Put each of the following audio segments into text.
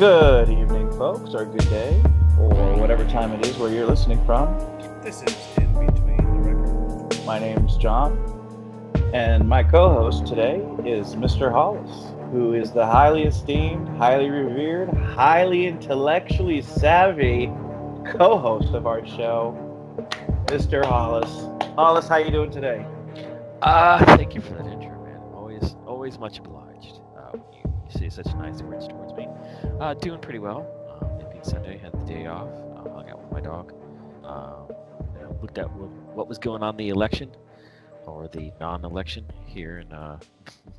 Good evening, folks, or good day, or whatever time it is where you're listening from. This is In Between the Record. My name's John, and my co-host today is Mr. Hollis, who is the highly esteemed, highly revered, highly intellectually savvy co-host of our show, Mr. Hollis. Hollis, how you doing today? Thank you for that intro, man. Always much obliged. You say such nice words towards me. Doing pretty well. It being Sunday, had the day off. Hung out with my dog. Looked at what was going on in the election, or the non-election here in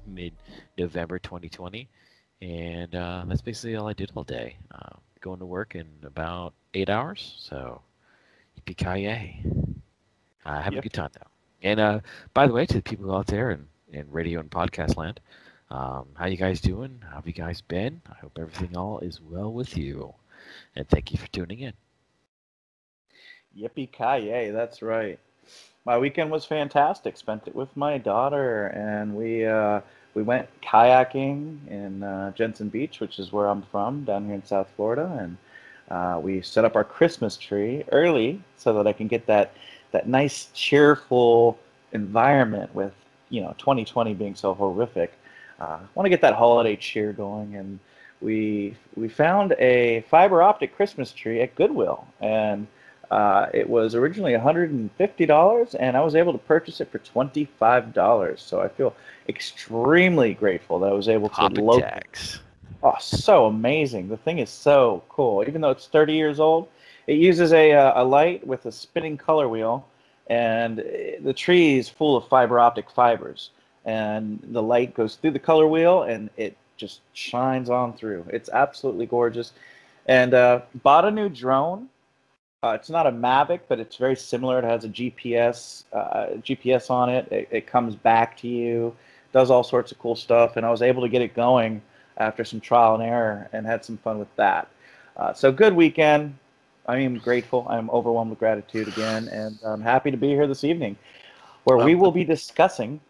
mid-November 2020, and that's basically all I did all day. Going to work in about 8 hours, so yippee-ki-yay. Have a good time though. And by the way, to the people out there in radio and podcast land, how you guys doing? How have you guys been? I hope everything all is well with you, and thank you for tuning in. Yippee-ki-yay, that's right. My weekend was fantastic. Spent it with my daughter, and we went kayaking in Jensen Beach, which is where I'm from, down here in South Florida. And we set up our Christmas tree early so that I can get that nice, cheerful environment with, 2020 being so horrific. I want to get that holiday cheer going, and we found a fiber optic Christmas tree at Goodwill, and it was originally $150, and I was able to purchase it for $25. So I feel extremely grateful that I was able to locate. Oh, so amazing! The thing is so cool. Even though it's 30 years old, it uses a light with a spinning color wheel, and the tree is full of fiber optic fibers. And the light goes through the color wheel, and it just shines on through. It's absolutely gorgeous. And bought a new drone. It's not a Mavic, but it's very similar. It has a GPS on it. It comes back to you, does all sorts of cool stuff, and I was able to get it going after some trial and error and had some fun with that. So good weekend. I am grateful. I am overwhelmed with gratitude again, and I'm happy to be here this evening where we will be discussing...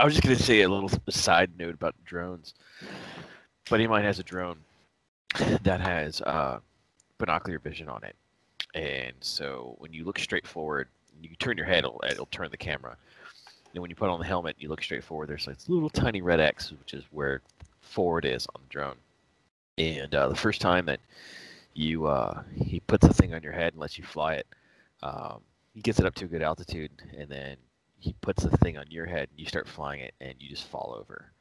I was just going to say a little side note about drones. A buddy of mine has a drone that has... binocular vision on it, and so when you look straight forward, you turn your head, it'll turn the camera, and when you put on the helmet, you look straight forward, there's like this little tiny red X, which is where forward is on the drone. And the first time that you he puts the thing on your head and lets you fly it, he gets it up to a good altitude, and then he puts the thing on your head and you start flying it, and you just fall over.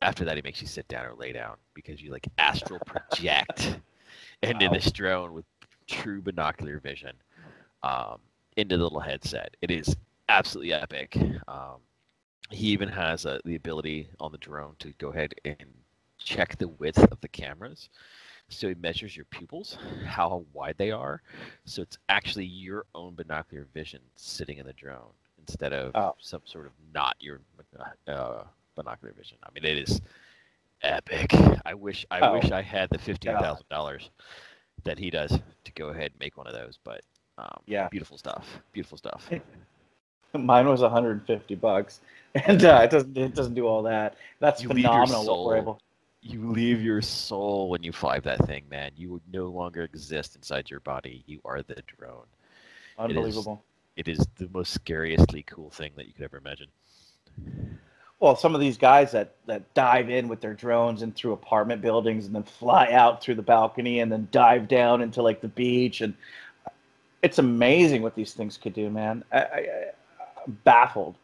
After that, he makes you sit down or lay down because you like astral project and in this drone with true binocular vision into the little headset. It is absolutely epic. He even has the ability on the drone to go ahead and check the width of the cameras. So he measures your pupils, how wide they are. So it's actually your own binocular vision sitting in the drone instead of some sort of not your binocular vision. I mean, it is... epic. I wish I had the $15,000 that he does to go ahead and make one of those, but beautiful stuff. Mine was $150, and it doesn't do all that. That's phenomenal. You leave your soul when you fly that thing, man. You no longer exist inside your body. You are the drone. Unbelievable. It is the most scariestly cool thing that you could ever imagine. Well, some of these guys that dive in with their drones and through apartment buildings and then fly out through the balcony and then dive down into like the beach, and it's amazing what these things could do, man. I'm baffled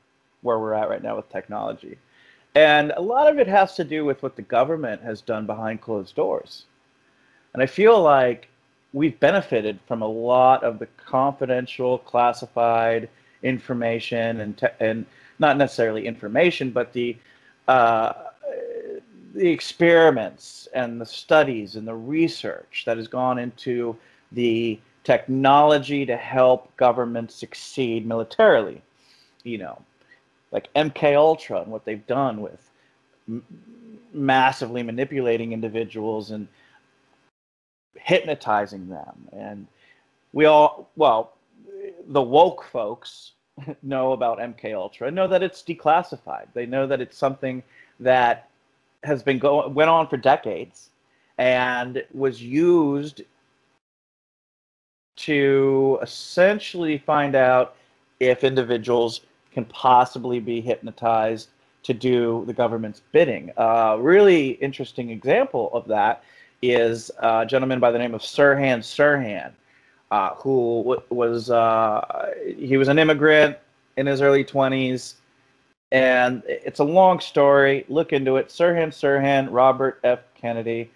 where we're at right now with technology, and a lot of it has to do with what the government has done behind closed doors. And I feel like we've benefited from a lot of the confidential, classified information and not necessarily information, but the experiments and the studies and the research that has gone into the technology to help governments succeed militarily. Like MKUltra and what they've done with massively manipulating individuals and hypnotizing them. And the woke folks know about MKUltra, know that it's declassified. They know that it's something that has been went on for decades and was used to essentially find out if individuals can possibly be hypnotized to do the government's bidding. A really interesting example of that is a gentleman by the name of Sirhan Sirhan, who was an immigrant in his early 20s. And it's a long story. Look into it. Sirhan Sirhan, Robert F. Kennedy,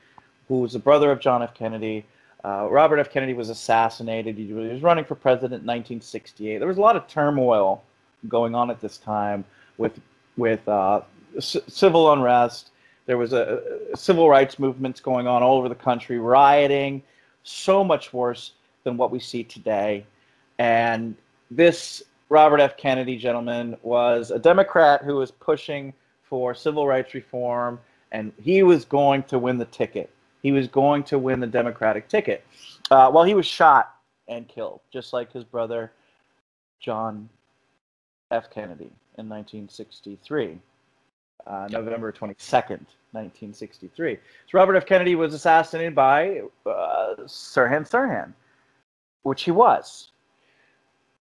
who was the brother of John F. Kennedy. Robert F. Kennedy was assassinated. He was running for president in 1968. There was a lot of turmoil going on at this time with civil unrest. There was a civil rights movements going on all over the country, rioting, so much worse than what we see today. And this Robert F. Kennedy gentleman was a Democrat who was pushing for civil rights reform, and he was going to win the ticket. He was going to win the Democratic ticket. Well, he was shot and killed, just like his brother John F. Kennedy in 1963, November 22nd, 1963. So Robert F. Kennedy was assassinated by Sirhan Sirhan, which he was.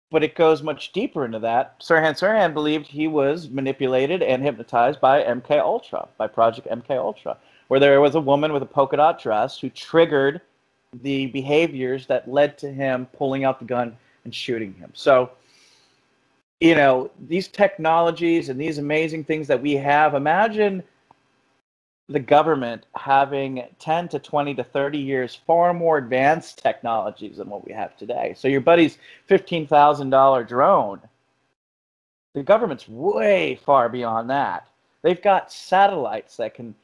But it goes much deeper into that. Sirhan Sirhan believed he was manipulated and hypnotized by MKUltra, by Project MKUltra, where there was a woman with a polka dot dress who triggered the behaviors that led to him pulling out the gun and shooting him. So, you know, these technologies and these amazing things that we have, imagine the government having 10 to 20 to 30 years far more advanced technologies than what we have today. So your buddy's $15,000 drone, the government's way far beyond that. They've got satellites that can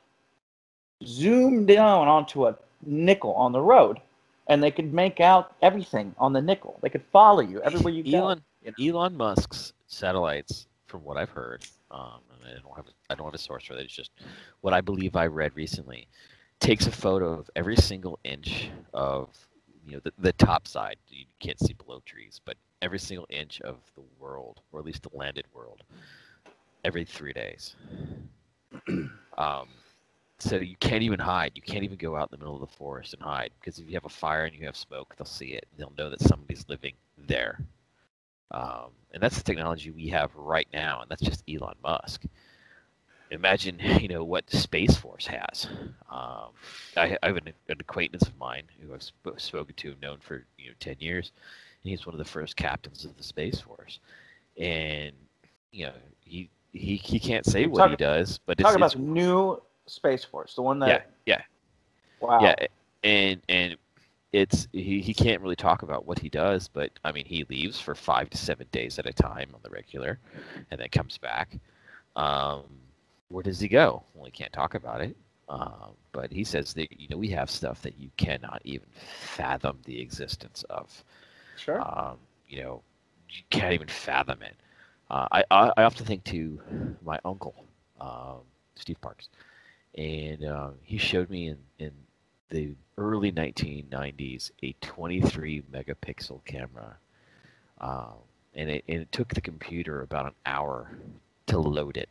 zoom down onto a nickel on the road, and they could make out everything on the nickel. They could follow you everywhere you go. Elon Musk's satellites, from what I've heard, I don't have a source for that. It's just what I believe I read recently. Takes a photo of every single inch of, you know, the top side. You can't see below trees, but every single inch of the world, or at least the landed world, every 3 days. So you can't even hide. You can't even go out in the middle of the forest and hide, because if you have a fire and you have smoke, they'll see it. They'll know that somebody's living there. And that's the technology we have right now, and that's just Elon Musk. Imagine, you know, what the Space Force has. I have an acquaintance of mine who I've spoken to, known for 10 years, and he's one of the first captains of the Space Force. And you know, he can't say what he does, but talk about the new Space Force, the one that and it's he can't really talk about what he does, but I mean, he leaves for 5 to 7 days at a time on the regular, and then comes back. Where does he go? Well, he can't talk about it. But he says that, you know, we have stuff that you cannot even fathom the existence of. Sure. You know, you can't even fathom it. I often think to my uncle, Steve Parks, and he showed me in the early 1990s a 23 megapixel camera, and it took the computer about an hour to load it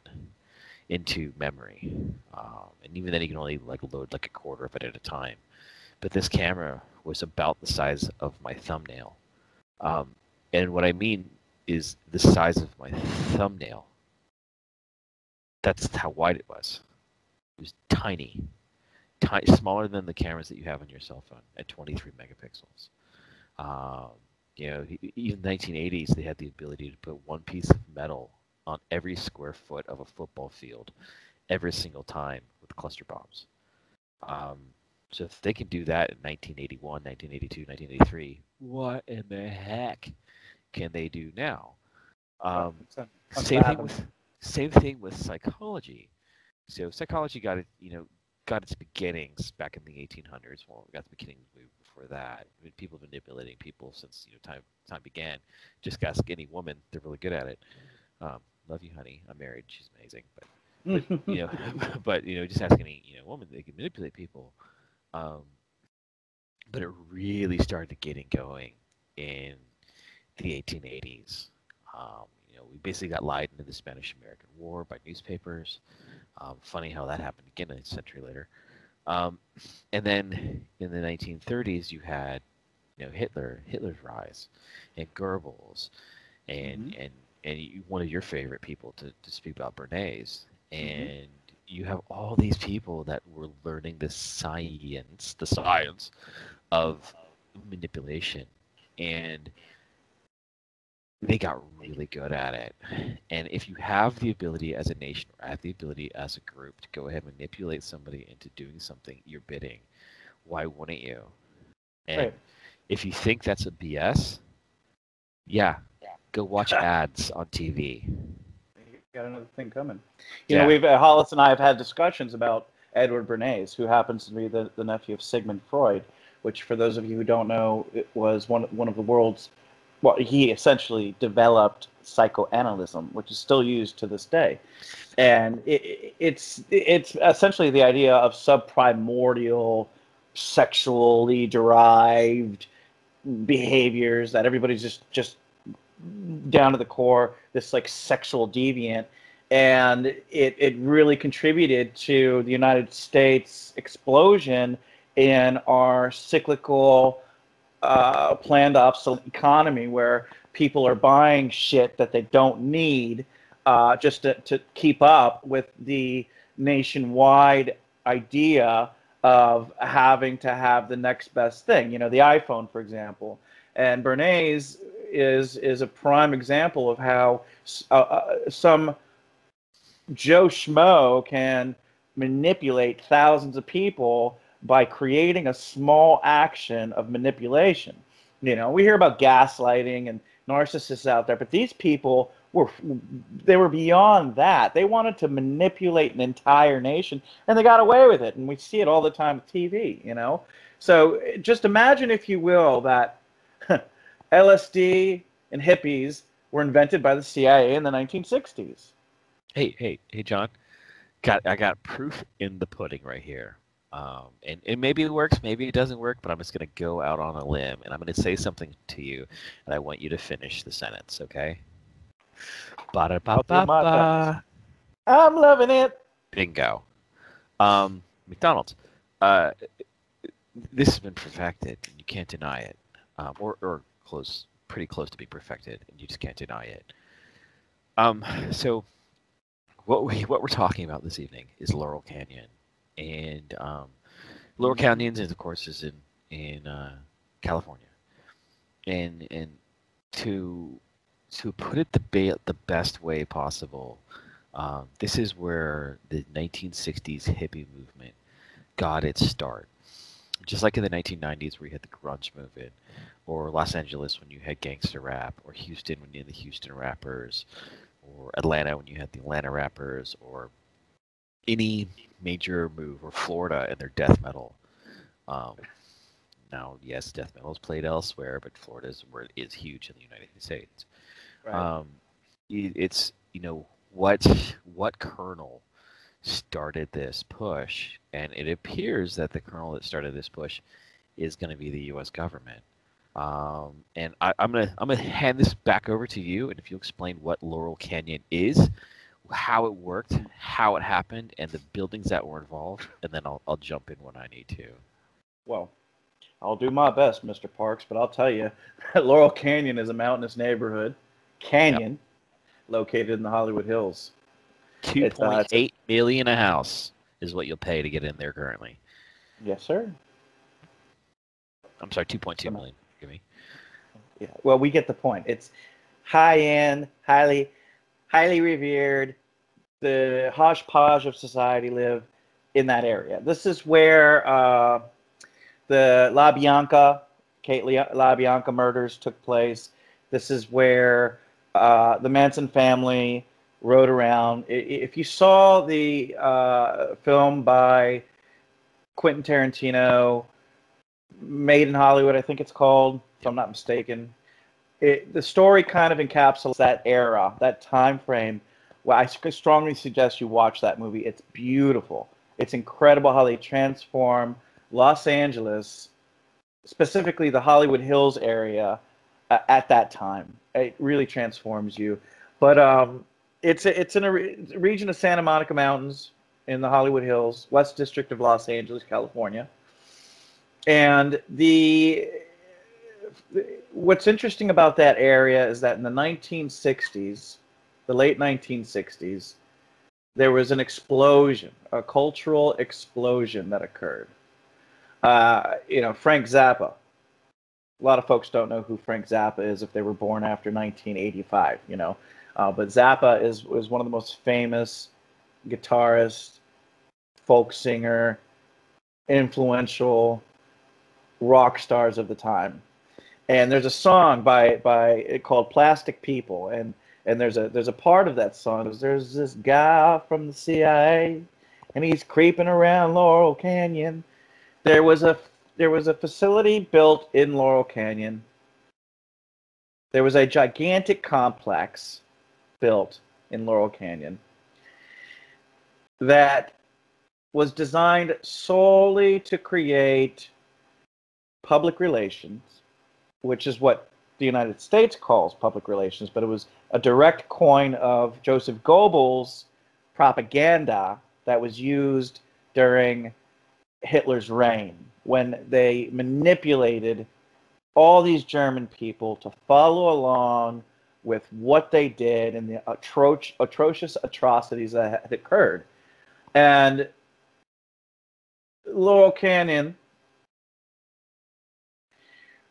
into memory, and even then you can only load a quarter of it at a time. But this camera was about the size of my thumbnail, and what I mean is the size of my thumbnail. That's how wide it was. It was tiny. Smaller than the cameras that you have on your cell phone at 23 megapixels. You know, even the 1980s, they had the ability to put one piece of metal on every square foot of a football field every single time with cluster bombs. So if they can do that in 1981, 1982, 1983, what in the heck can they do now? Same thing with psychology. So psychology got it, got its beginnings back in the 1800s. Well, we got the beginnings before that. I mean, people manipulating people since time began. Just ask any woman; they're really good at it. Love you, honey. I'm married. She's amazing. But just ask any woman; they can manipulate people. But it really started getting going in the 1880s. You know, we basically got lied into the Spanish-American War by newspapers. Funny how that happened again a century later. And then in the 1930s, you had, you know, Hitler's rise, and Goebbels, and mm-hmm. and one of your favorite people to speak about, Bernays, and mm-hmm. you have all these people that were learning the science of manipulation, and they got really good at it. And if you have the ability as a nation or have the ability as a group to go ahead and manipulate somebody into doing something you're bidding, why wouldn't you? And right. If you think that's a BS, yeah. Go watch ads on TV. You got another thing coming. You know, we've Hollis and I have had discussions about Edward Bernays, who happens to be the nephew of Sigmund Freud, which, for those of you who don't know, it was one of the world's... Well, he essentially developed psychoanalysis, which is still used to this day, and it's essentially the idea of subprimordial, sexually derived behaviors that everybody's just down to the core. This like sexual deviant, and it really contributed to the United States explosion in our cyclical. Planned obsolete economy where people are buying shit that they don't need just to keep up with the nationwide idea of having to have the next best thing. You know, the iPhone, for example. And Bernays is a prime example of how some Joe Schmo can manipulate thousands of people by creating a small action of manipulation. You know, we hear about gaslighting and narcissists out there, but these people were beyond that. They wanted to manipulate an entire nation, and they got away with it, and we see it all the time with TV, you know? So just imagine, if you will, that LSD and hippies were invented by the CIA in the 1960s. Hey, John. I got proof in the pudding right here. And maybe it works, maybe it doesn't work, but I'm just going to go out on a limb, and I'm going to say something to you, and I want you to finish the sentence, okay? Ba-da-ba-ba-ba. I'm loving it. Bingo. McDonald's. This has been perfected, and you can't deny it, or close, pretty close to be perfected, and you just can't deny it. So what we're talking about this evening is Laurel Canyon. And Laurel Canyon, of course, is in California, and to put it the best way possible, this is where the 1960s hippie movement got its start. Just like in the 1990s, where you had the grunge movement, or Los Angeles when you had gangster rap, or Houston when you had the Houston rappers, or Atlanta when you had the Atlanta rappers, or any major move, or Florida and their death metal. Now, yes, death metal is played elsewhere, but Florida is where it is huge in the United States. Right. It's, you know, what colonel started this push, and it appears that the colonel that started this push is going to be the U.S. government. And I'm gonna hand this back over to you, and if you explain what Laurel Canyon is, how it worked, how it happened, and the buildings that were involved, and then I'll jump in when I need to. Well, I'll do my best, Mr. Parks, but I'll tell you, Laurel Canyon is a mountainous neighborhood, canyon, located in the Hollywood Hills. $2.8 million a house is what you'll pay to get in there currently. Yes, sir. I'm sorry, 2.2 million. Give me. Yeah. Well, we get the point. It's high-end, highly revered. The hodgepodge of society live in that area. This is where the Kate LaBianca murders took place. This is where the Manson family rode around. If you saw the film by Quentin Tarantino, Made in Hollywood, I think it's called, if I'm not mistaken, the story kind of encapsulates that era, that time frame. Well, I strongly suggest you watch that movie. It's beautiful. It's incredible how they transform Los Angeles, specifically the Hollywood Hills area, at that time. It really transforms you. But it's in a region of Santa Monica Mountains in the Hollywood Hills, West District of Los Angeles, California. And what's interesting about that area is that in the 1960s, the late 1960s, there was an explosion, a cultural explosion that occurred. You know, Frank Zappa. A lot of folks don't know who Frank Zappa is if they were born after 1985, you know. But Zappa is one of the most famous guitarist, folk singer, influential rock stars of the time. And there's a song by called "Plastic People," and there's a part of that song. There's this guy from the CIA, and he's creeping around Laurel Canyon. There was a facility built in Laurel Canyon. There was a gigantic complex built in Laurel Canyon that was designed solely to create public relations, which is what the United States calls public relations, but it was a direct coin of Joseph Goebbels' propaganda that was used during Hitler's reign, when they manipulated all these German people to follow along with what they did and the atrocious atrocities that had occurred. And Laurel Canyon,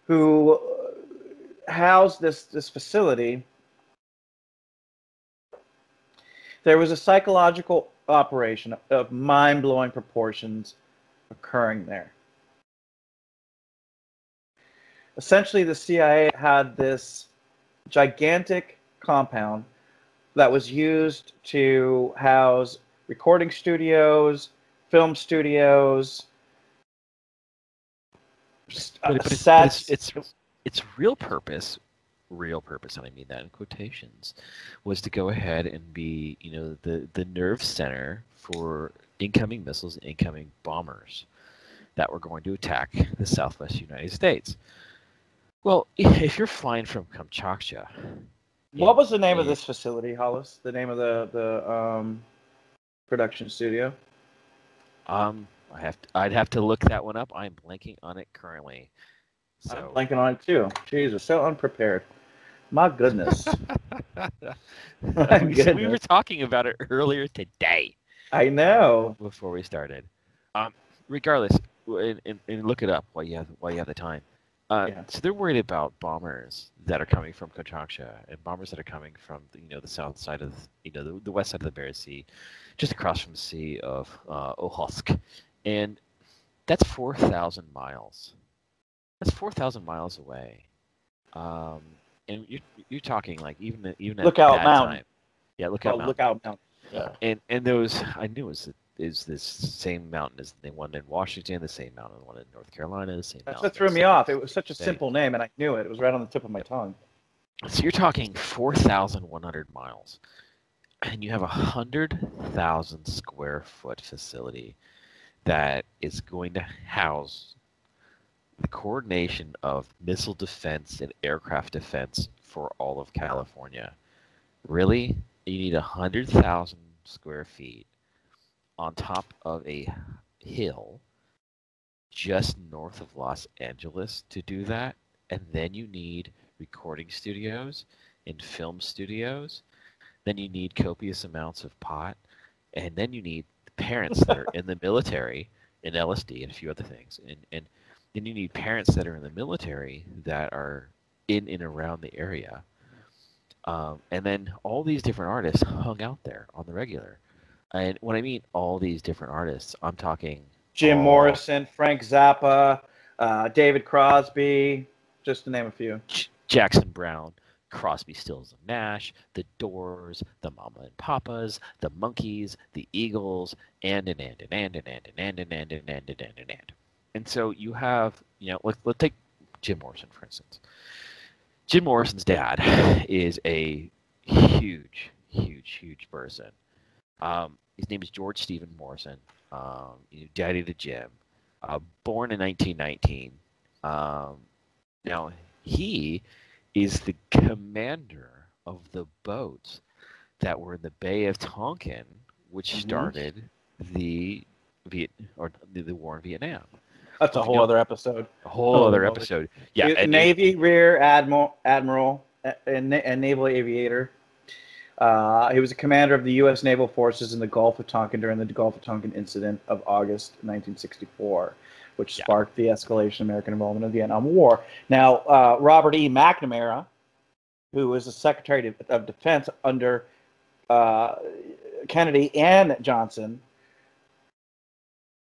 who housed this facility, there was a psychological operation of mind-blowing proportions occurring there. Essentially, the CIA had this gigantic compound that was used to house recording studios, film studios. Its real purpose, and I mean that in quotations, was to go ahead and be, you know, the nerve center for incoming missiles and incoming bombers that were going to attack the southwest United States. Well, if you're flying from Kamchatka... What was the name of this facility, Hollis? The name of the production studio? I'd have to look that one up. I'm blanking on it currently. So. I'm blanking on it too. Jesus, so unprepared. My goodness. My goodness. We were talking about it earlier today. I know. Before we started. Regardless, and look it up while you have the time. So they're worried about bombers that are coming from Kamchatka and bombers that are coming from the south side of the west side of the Barents Sea, just across from the Sea of Okhotsk, and that's 4,000 miles. That's 4,000 miles away, and you're talking like even at Lookout Mountain. Yeah, Lookout Mountain. Yeah, and those I knew it was. Is this same mountain as the one in Washington, the same mountain, the one in North Carolina, the same mountain. That's what threw me off. It was such a simple name, and I knew it. It was right on the tip of my tongue. So you're talking 4,100 miles, and you have a 100,000 square foot facility that is going to house the coordination of missile defense and aircraft defense for all of California. Really? You need 100,000 square feet on top of a hill just north of Los Angeles to do that, and then you need recording studios and film studios, then you need copious amounts of pot, and then you need parents that are in the military and LSD and a few other things, and then you need parents that are in the military that are in and around the area, and then all these different artists hung out there on the regular. And when I mean all these different artists, I'm talking Jim Morrison, Frank Zappa, David Crosby, just to name a few. Jackson Brown, Crosby, Stills, and Nash, The Doors, The Mama and Papas, The Monkees, The Eagles, and. And so you have, let's take Jim Morrison, for instance. Jim Morrison's dad is a huge person. His name is George Stephen Morrison, daddy to Jim, born in 1919. Now, he is the commander of the boats that were in the Bay of Tonkin, which started the war in Vietnam. That's a whole other episode. A whole other episode. Yeah, Navy Rear Admiral and naval aviator. He was a commander of the U.S. Naval Forces in the Gulf of Tonkin during the Gulf of Tonkin incident of August 1964, which sparked the escalation of American involvement in the Vietnam War. Now, Robert E. McNamara, who was the Secretary of Defense under Kennedy and Johnson,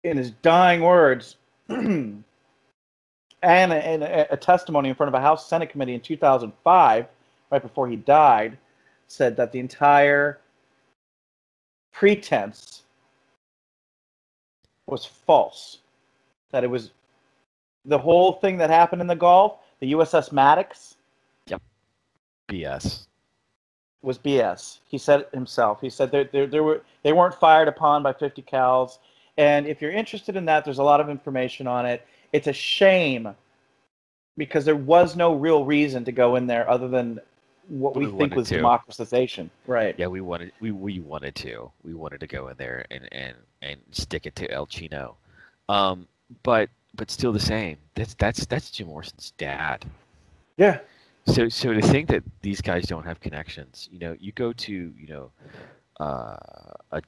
in his dying words, and in a testimony in front of a House Senate committee in 2005, right before he died, said that the entire pretense was false. That it was the whole thing that happened in the Gulf, the USS Maddox. Yep. BS. Was BS. He said it himself. He said they weren't fired upon by 50 cals. And if you're interested in that, there's a lot of information on it. It's a shame because there was no real reason to go in there other than what we think was democratization, right? Yeah, we wanted to go in there and stick it to El Chino, but still the same. That's Jim Morrison's dad. Yeah. So to think that these guys don't have connections, you go to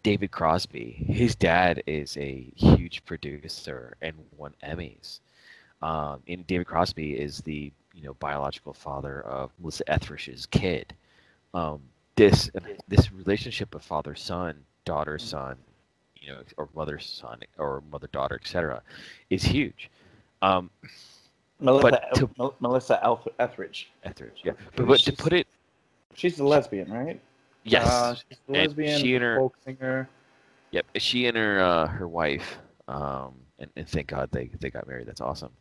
David Crosby. His dad is a huge producer and won Emmys. And David Crosby is the biological father of Melissa Etheridge's kid. This relationship of father son, daughter son, or mother son, or mother daughter, etc., is huge. Melissa Etheridge. Etheridge, yeah. But to put it, she's a lesbian, right? Yes, she's a lesbian. She and her folk singer. Yep, she and her wife. And thank God they got married. That's awesome.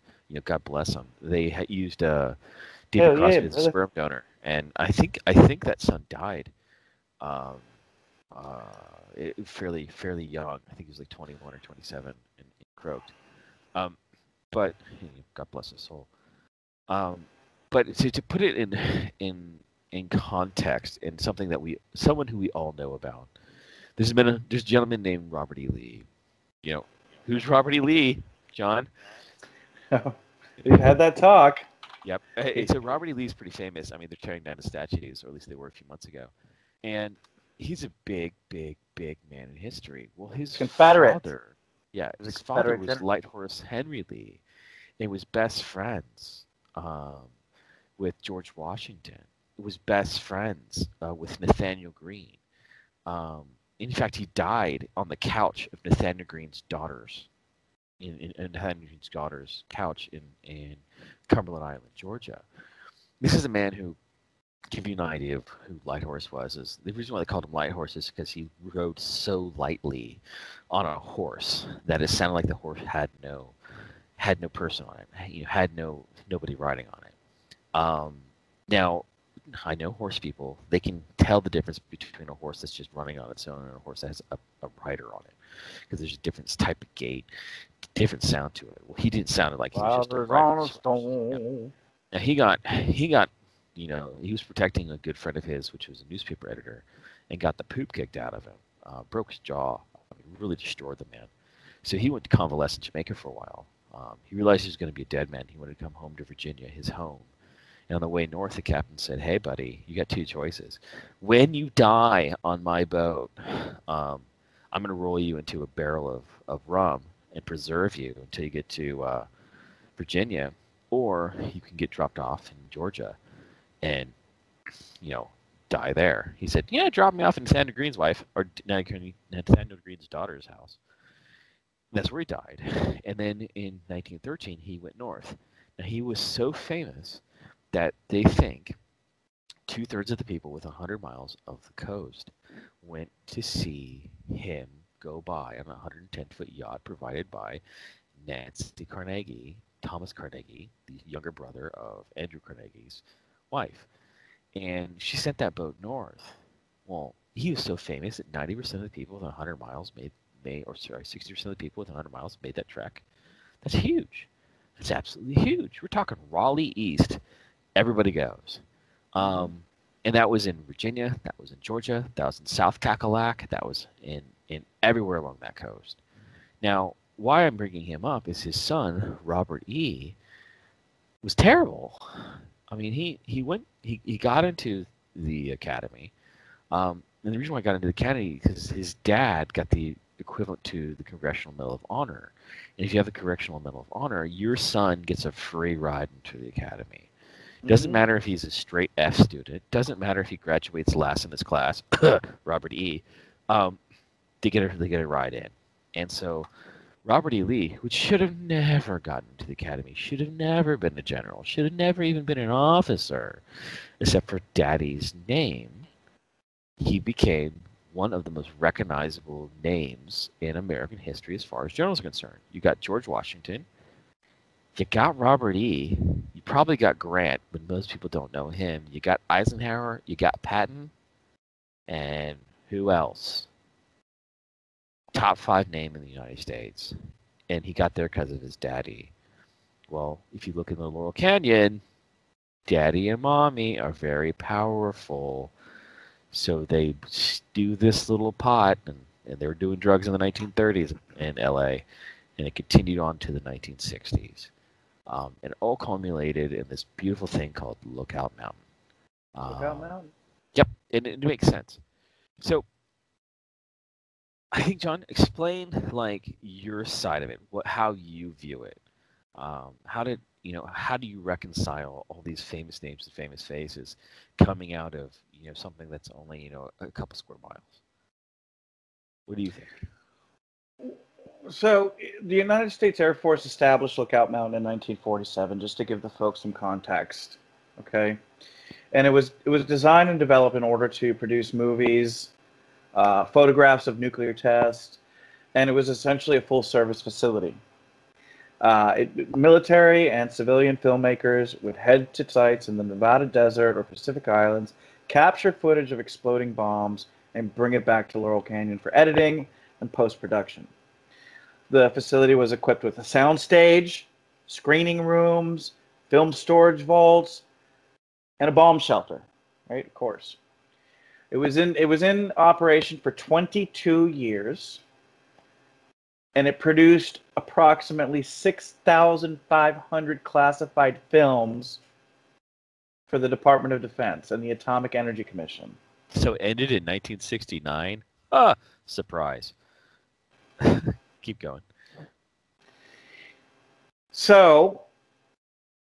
God bless them. They used David Crosby as a sperm donor, and I think that son died fairly young. I think he was like 21 or 27 and croaked. But God bless his soul. But to put it in context, in something that someone who we all know about. There's a gentleman named Robert E. Lee. Who's Robert E. Lee, John? We've had that talk. Yep. So Robert E. Lee's pretty famous. I mean, they're tearing down his statues, or at least they were a few months ago. And he's a big, big, big man in history. Well, his Confederate. Father, his father was Light Horse Henry Lee. He was best friends with George Washington. He was best friends with Nathaniel Greene. In fact, he died on the couch of Nathaniel Greene's daughters. In Henry's daughter's couch in Cumberland Island, Georgia. This is a man who, to give you an idea of who Light Horse was, is the reason why they called him Light Horse is because he rode so lightly on a horse that it sounded like the horse had no person on it, had nobody riding on it. Now, I know horse people; they can tell the difference between a horse that's just running on its own and a horse that has a rider on it, because there's a different type of gait, different sound to it. Well, he didn't sound like he was just a rider. Now he got, he was protecting a good friend of his, which was a newspaper editor, and got the poop kicked out of him. Broke his jaw. I mean, really destroyed the man. So he went to convalesce in Jamaica for a while. He realized he was going to be a dead man. He wanted to come home to Virginia, his home. And on the way north, the captain said, "Hey, buddy, you got two choices. When you die on my boat, I'm going to roll you into a barrel of rum and preserve you until you get to Virginia, or you can get dropped off in Georgia and, die there." He said, "Yeah, drop me off in Nathaniel Greene's wife, or Nathaniel Greene's daughter's house." That's where he died. And then in 1913, he went north. Now, he was so famous that they think two-thirds of the people with 100 miles of the coast went to see him go by on a 110-foot yacht provided by Nancy Carnegie, Thomas Carnegie, the younger brother of Andrew Carnegie's wife. And she sent that boat north. Well, he was so famous that 90% of the people with 100 miles made, or 60% of the people with 100 miles made that trek. That's huge. That's absolutely huge. We're talking Raleigh East. Everybody goes. And that was in Virginia, that was in Georgia, that was in South Cackalack, that was in everywhere along that coast. Now, why I'm bringing him up is his son, Robert E., was terrible. I mean, he got into the academy. And the reason why he got into the academy is because his dad got the equivalent to the Congressional Medal of Honor. And if you have the Congressional Medal of Honor, your son gets a free ride into the academy. Doesn't matter if he's a straight F student. Doesn't matter if he graduates last in his class, Robert E. They get a ride in. And so Robert E. Lee, which should have never gotten to the academy, should have never been a general, should have never even been an officer, except for Daddy's name, he became one of the most recognizable names in American history as far as generals are concerned. You got George Washington. You got Robert E. You probably got Grant, but most people don't know him. You got Eisenhower. You got Patton. And who else? Top five name in the United States. And he got there because of his daddy. Well, if you look in the Laurel Canyon, Daddy and Mommy are very powerful. So they stew this little pot, and they were doing drugs in the 1930s in L.A., and it continued on to the 1960s. And it all culminated in this beautiful thing called Lookout Mountain. Lookout Mountain? Yep, and it makes sense. So I think, John, explain, like, your side of it, how you view it. How do you reconcile all these famous names and famous faces coming out of, something that's only, a couple square miles? What do you think? So the United States Air Force established Lookout Mountain in 1947, just to give the folks some context, okay? And it was designed and developed in order to produce movies, photographs of nuclear tests, and it was essentially a full-service facility. Military and civilian filmmakers would head to sites in the Nevada desert or Pacific Islands, capture footage of exploding bombs, and bring it back to Laurel Canyon for editing and post-production. The facility was equipped with a soundstage, screening rooms, film storage vaults, and a bomb shelter, right? Of course. It was in operation for 22 years, and it produced approximately 6,500 classified films for the Department of Defense and the Atomic Energy Commission. So it ended in 1969? Ah, surprise. Keep going. So,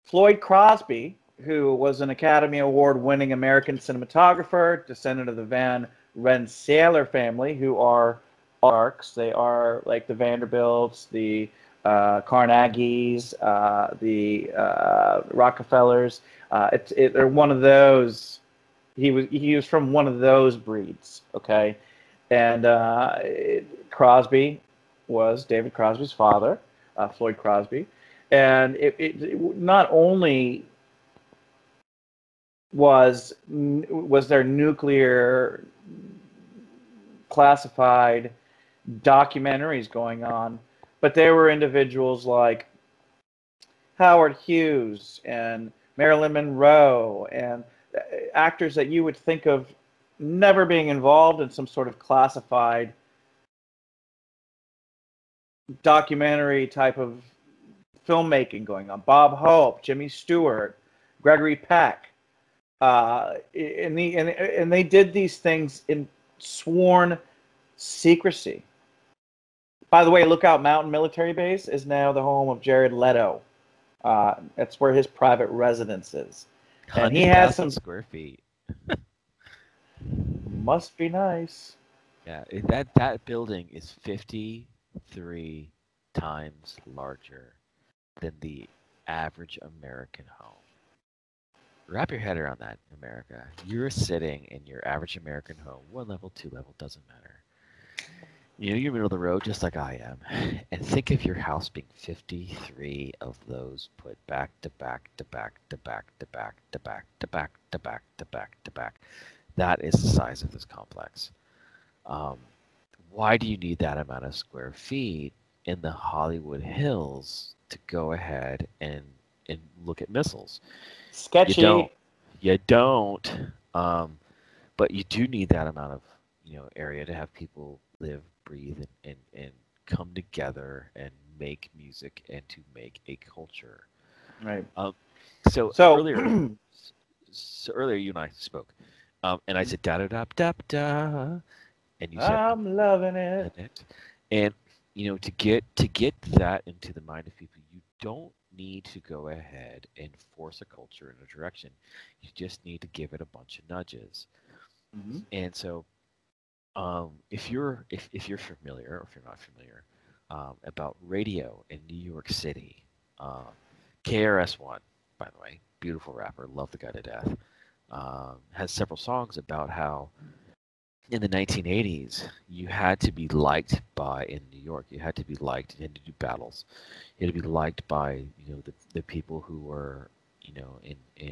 Floyd Crosby, who was an Academy Award-winning American cinematographer, descendant of the Van Rensselaer family, who are arcs. They are like the Vanderbilts, the Carnegies, the Rockefellers. They're one of those. He was from one of those breeds, okay? And Crosby was David Crosby's father, Floyd Crosby, and it not only was there nuclear classified documentaries going on, but there were individuals like Howard Hughes and Marilyn Monroe and actors that you would think of never being involved in some sort of classified documentary type of filmmaking going on. Bob Hope, Jimmy Stewart, Gregory Peck, and they did these things in sworn secrecy. By the way, Lookout Mountain Military Base is now the home of Jared Leto. That's where his private residence is, and he has some square feet. Must be nice. Yeah, that building is 53 times larger than the average American home. Wrap your head around that, America. You're sitting in your average American home, one level, two level, doesn't matter. You're middle of the road, just like I am. And think of your house being 53 of those put back to back to back to back to back to back to back to back to back to back. That is the size of this complex. Why do you need that amount of square feet in the Hollywood Hills to go ahead and look at missiles? Sketchy. You don't. But you do need that amount of, area to have people live, breathe, and come together and make music and to make a culture. Right. So earlier you and I spoke, and I said da da da da da, and you said I'm loving it. And to get that into the mind of people, you don't need to go ahead and force a culture in a direction. You just need to give it a bunch of nudges. Mm-hmm. And so, if you're familiar, or if you're not familiar, about radio in New York City, KRS-One, by the way, beautiful rapper, love the guy to death, has several songs about how in the 1980s you had to be liked by, in New York, you had to be liked and to do battles. You had to be liked by, the people who were, in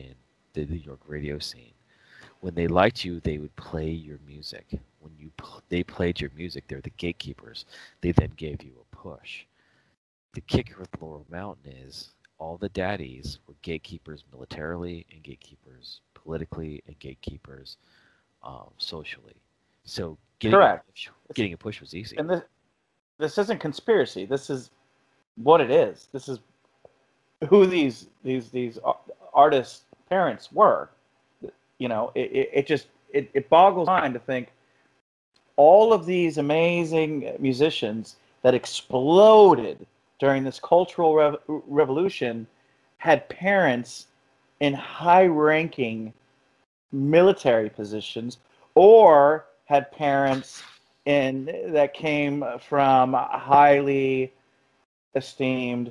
the New York radio scene. When they liked you, they would play your music. When they played your music, they're the gatekeepers. They then gave you a push. The kicker with Laurel Mountain is all the daddies were gatekeepers militarily, and gatekeepers politically, and gatekeepers socially. So getting a push was easy. And this isn't conspiracy. This is what it is. This is who these artists' parents were. It boggles my mind to think all of these amazing musicians that exploded during this cultural revolution had parents in high-ranking military positions, or had parents that came from highly esteemed,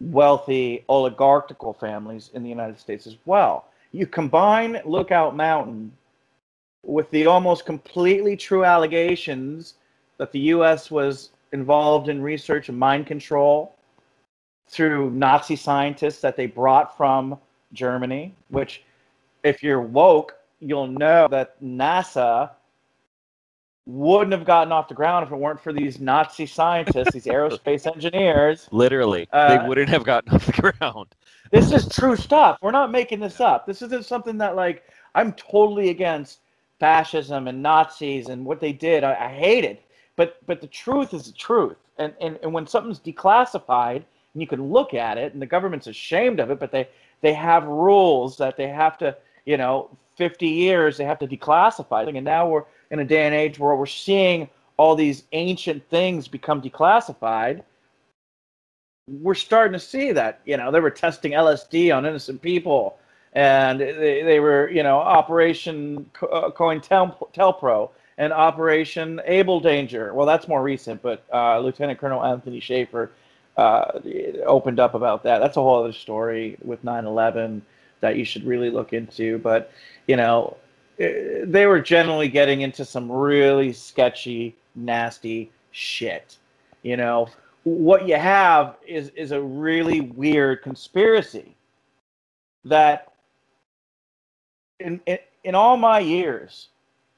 wealthy, oligarchical families in the United States as well. You combine Lookout Mountain with the almost completely true allegations that the U.S. was involved in research and mind control through Nazi scientists that they brought from Germany, which, if you're woke, you'll know that NASA wouldn't have gotten off the ground if it weren't for these Nazi scientists, these aerospace engineers. Literally, they wouldn't have gotten off the ground. This is true stuff. We're not making this up. This isn't something that, I'm totally against fascism and Nazis and what they did. I hate it. But the truth is the truth. And when something's declassified and you can look at it and the government's ashamed of it, but they have rules that they have to, 50 years, they have to declassify. And now we're in a day and age where we're seeing all these ancient things become declassified. We're starting to see that, they were testing LSD on innocent people, and they were, Operation COINTELPRO and Operation Able Danger. Well, that's more recent, but Lieutenant Colonel Anthony Schaefer opened up about that. That's a whole other story with 9/11 that you should really look into. But, they were generally getting into some really sketchy, nasty shit. What you have is a really weird conspiracy that in all my years,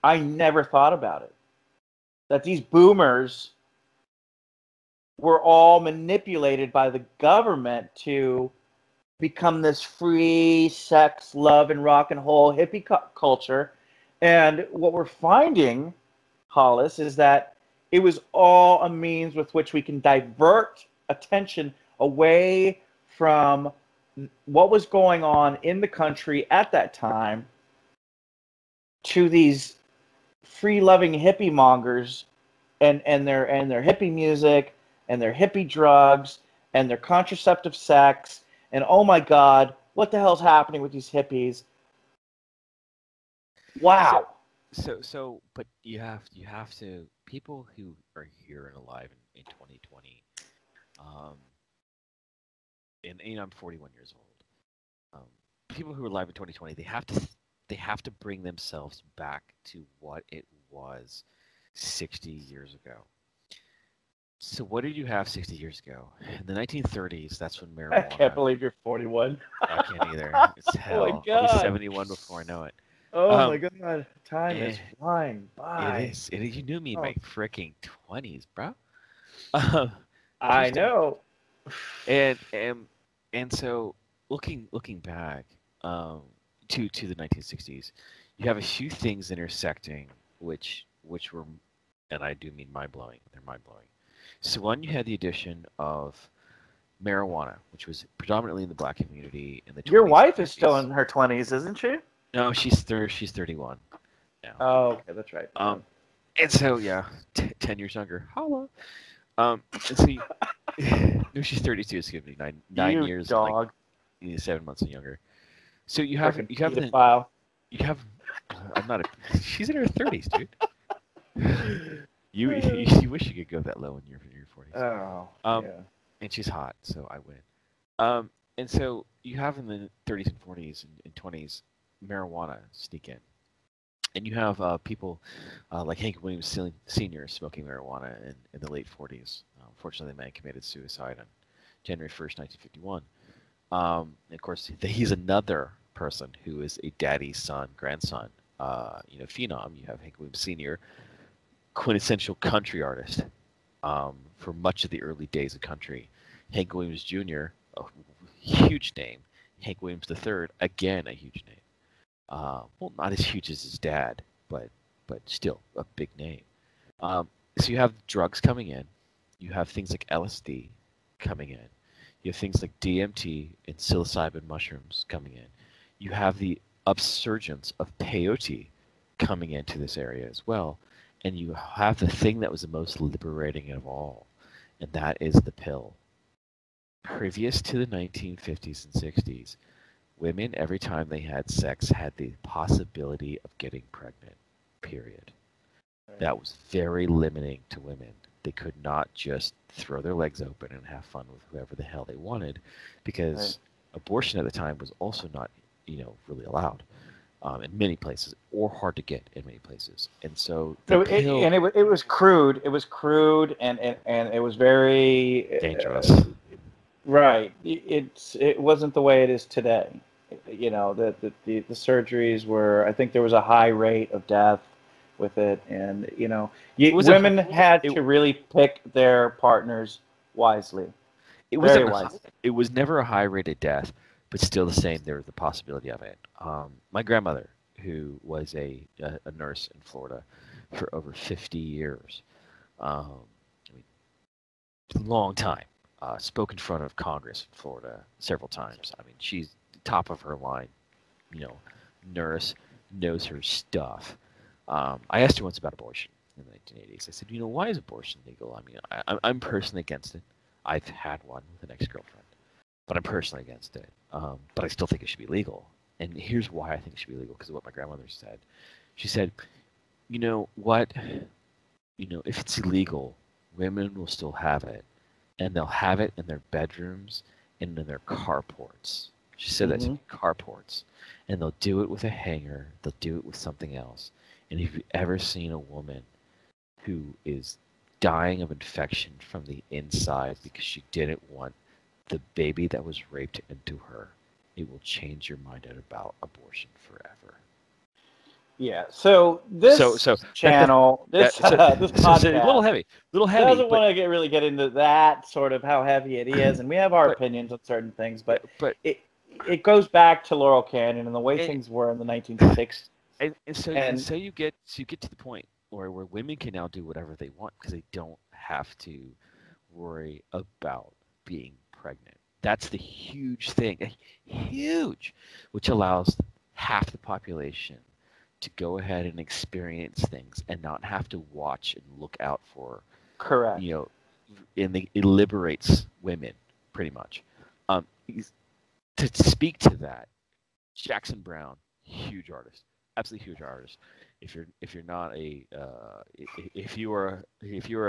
I never thought about it. That these boomers were all manipulated by the government to become this free sex, love, and rock and roll hippie culture. And what we're finding, Hollis, is that it was all a means with which we can divert attention away from what was going on in the country at that time to these free-loving hippie mongers and their hippie music and their hippie drugs and their contraceptive sex and, oh my God, what the hell's happening with these hippies? Wow. So but you have to. People who are here and alive in 2020, and I'm 41 years old. People who are alive in 2020, they have to bring themselves back to what it was 60 years ago. So what did you have 60 years ago? In the 1930s, that's when marijuana. I can't believe you're 41. I can't either. It's hell. Oh my God. I'll be 71 before I know it. Oh my God! Time is flying by. It is. You knew me in my freaking 20s, bro. I know. And so looking back, to the 1960s, you have a few things intersecting, which were, and I do mean mind-blowing. They're mind-blowing. So one, you had the addition of marijuana, which was predominantly in the black community in the 20s. Your wife is still in her 20s, isn't she? No, she's 31 now. Oh, okay, that's right. And so, yeah, 10 years younger. Holla. And so no, she's 32, excuse me, nine years, dog. Like 7 months and younger. So you have I'm not a, she's in her 30s, dude. You wish you could go that low when you're in your 40s. Oh, yeah. And she's hot, so I win. And so you have in the 30s and 40s and 20s marijuana sneak in. And you have people like Hank Williams Senior smoking marijuana in the late 40s. Unfortunately, the man committed suicide on January 1st, 1951. And of course, he's another person who is a daddy-son, grandson, phenom. You have Hank Williams Senior, quintessential country artist for much of the early days of country. Hank Williams Jr., a huge name. Hank Williams III, again a huge name. Well, not as huge as his dad, but still a big name. So you have drugs coming in. You have things like LSD coming in. You have things like DMT and psilocybin mushrooms coming in. You have the upsurgence of peyote coming into this area as well. And you have the thing that was the most liberating of all, and that is the pill. Previous to the 1950s and 60s, women, every time they had sex, had the possibility of getting pregnant, period. Right. That was very limiting to women. They could not just throw their legs open and have fun with whoever the hell they wanted, because abortion at the time was also not, really allowed in many places, or hard to get in many places. And so... it was crude. It was crude, and it was very... dangerous. Right. It wasn't the way it is today. The surgeries were, I think there was a high rate of death with it. And, women had to really pick their partners wisely. It was never a high rate of death, but still the same. There was the possibility of it. My grandmother, who was a nurse in Florida for over 50 years, long time, spoke in front of Congress in Florida several times. I mean, she's top of her line, nurse, knows her stuff. I asked her once about abortion in the 1980s. I said, why is abortion legal? I mean, I'm personally against it. I've had one with an ex-girlfriend, but I'm personally against it. But I still think it should be legal. And here's why I think it should be legal, because of what my grandmother said. She said, if it's illegal, women will still have it. And they'll have it in their bedrooms and in their carports. She said that to me, carports. And they'll do it with a hanger. They'll do it with something else. And if you've ever seen a woman who is dying of infection from the inside because she didn't want the baby that was raped into her, it will change your mind about abortion forever. Yeah, so this channel, this podcast, a little heavy. Doesn't want to really get into that sort of how heavy it is, and we have our opinions on certain things, but it goes back to Laurel Canyon and the way things were in the 1960s. And so you get to the point where women can now do whatever they want because they don't have to worry about being pregnant. That's the huge thing, which allows half the population to go ahead and experience things and not have to watch and look out for. Correct. It liberates women, pretty much. To speak to that, Jackson Brown, huge artist, absolutely huge artist. If you're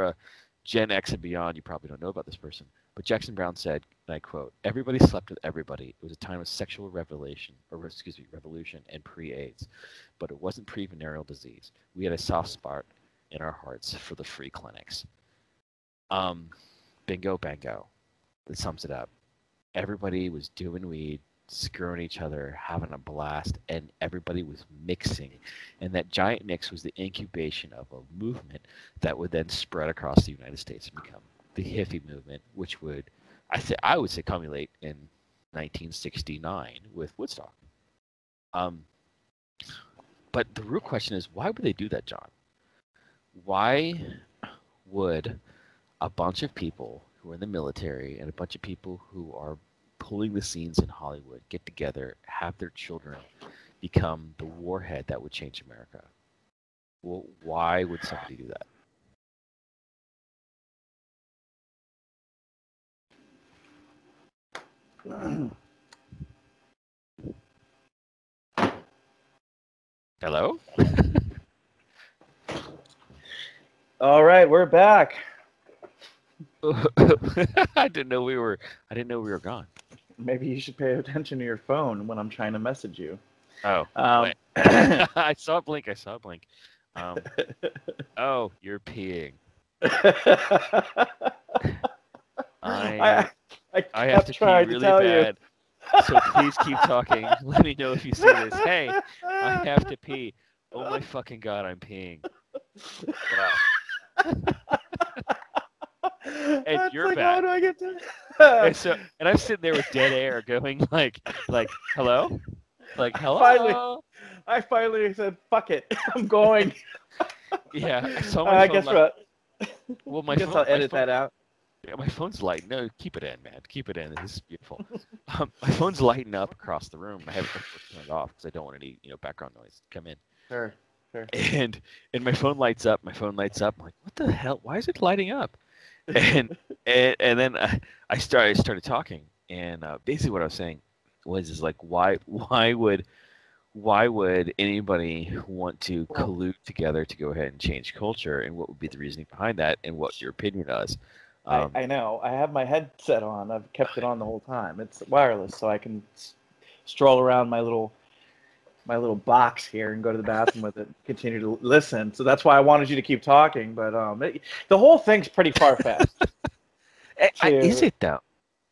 a Gen X and beyond, you probably don't know about this person. But Jackson Brown said, and I quote, "Everybody slept with everybody. It was a time of sexual revolution and pre-AIDS. But it wasn't pre-venereal disease. We had a soft spot in our hearts for the free clinics." Bingo, bango. That sums it up. Everybody was doing weed, screwing each other, having a blast, and everybody was mixing. And that giant mix was the incubation of a movement that would then spread across the United States and become the hippie movement, which would, I would say, culminate in 1969 with Woodstock. But the real question is, why would they do that, John? Why would a bunch of people who are in the military and a bunch of people who are pulling the scenes in Hollywood get together, have their children become the warhead that would change America? Well, why would somebody do that? Hello? All right, we're back. I didn't know we were gone. Maybe you should pay attention to your phone when I'm trying to message you. Oh. I saw a blink. Oh, you're peeing. I have to pee really bad. So please keep talking. Let me know if you see this. Hey, I have to pee. Oh my fucking god, I'm peeing. Wow. And that's you're like, back. How do I get to... and I'm sitting there with dead air, going like hello, like hello. I finally said, "Fuck it, I'm going." Yeah, I saw my phone. I guess light. Well, my I guess phone, I'll my edit phone, that out. Yeah, my phone's lighting. No, keep it in, man. Keep it in. This is beautiful. My phone's lighting up across the room. I haven't turned it off because I don't want any background noise to come in. Sure. And my phone lights up. I'm like, what the hell? Why is it lighting up? And then I started talking, and basically what I was saying was like, why would anybody want to collude together to go ahead and change culture, and what would be the reasoning behind that, and what your opinion is? I know I have my headset on. I've kept it on the whole time. It's wireless, so I can stroll around my little box here and go to the bathroom with it and continue to listen. So that's why I wanted you to keep talking, but the whole thing's pretty far-fetched. Is it, though?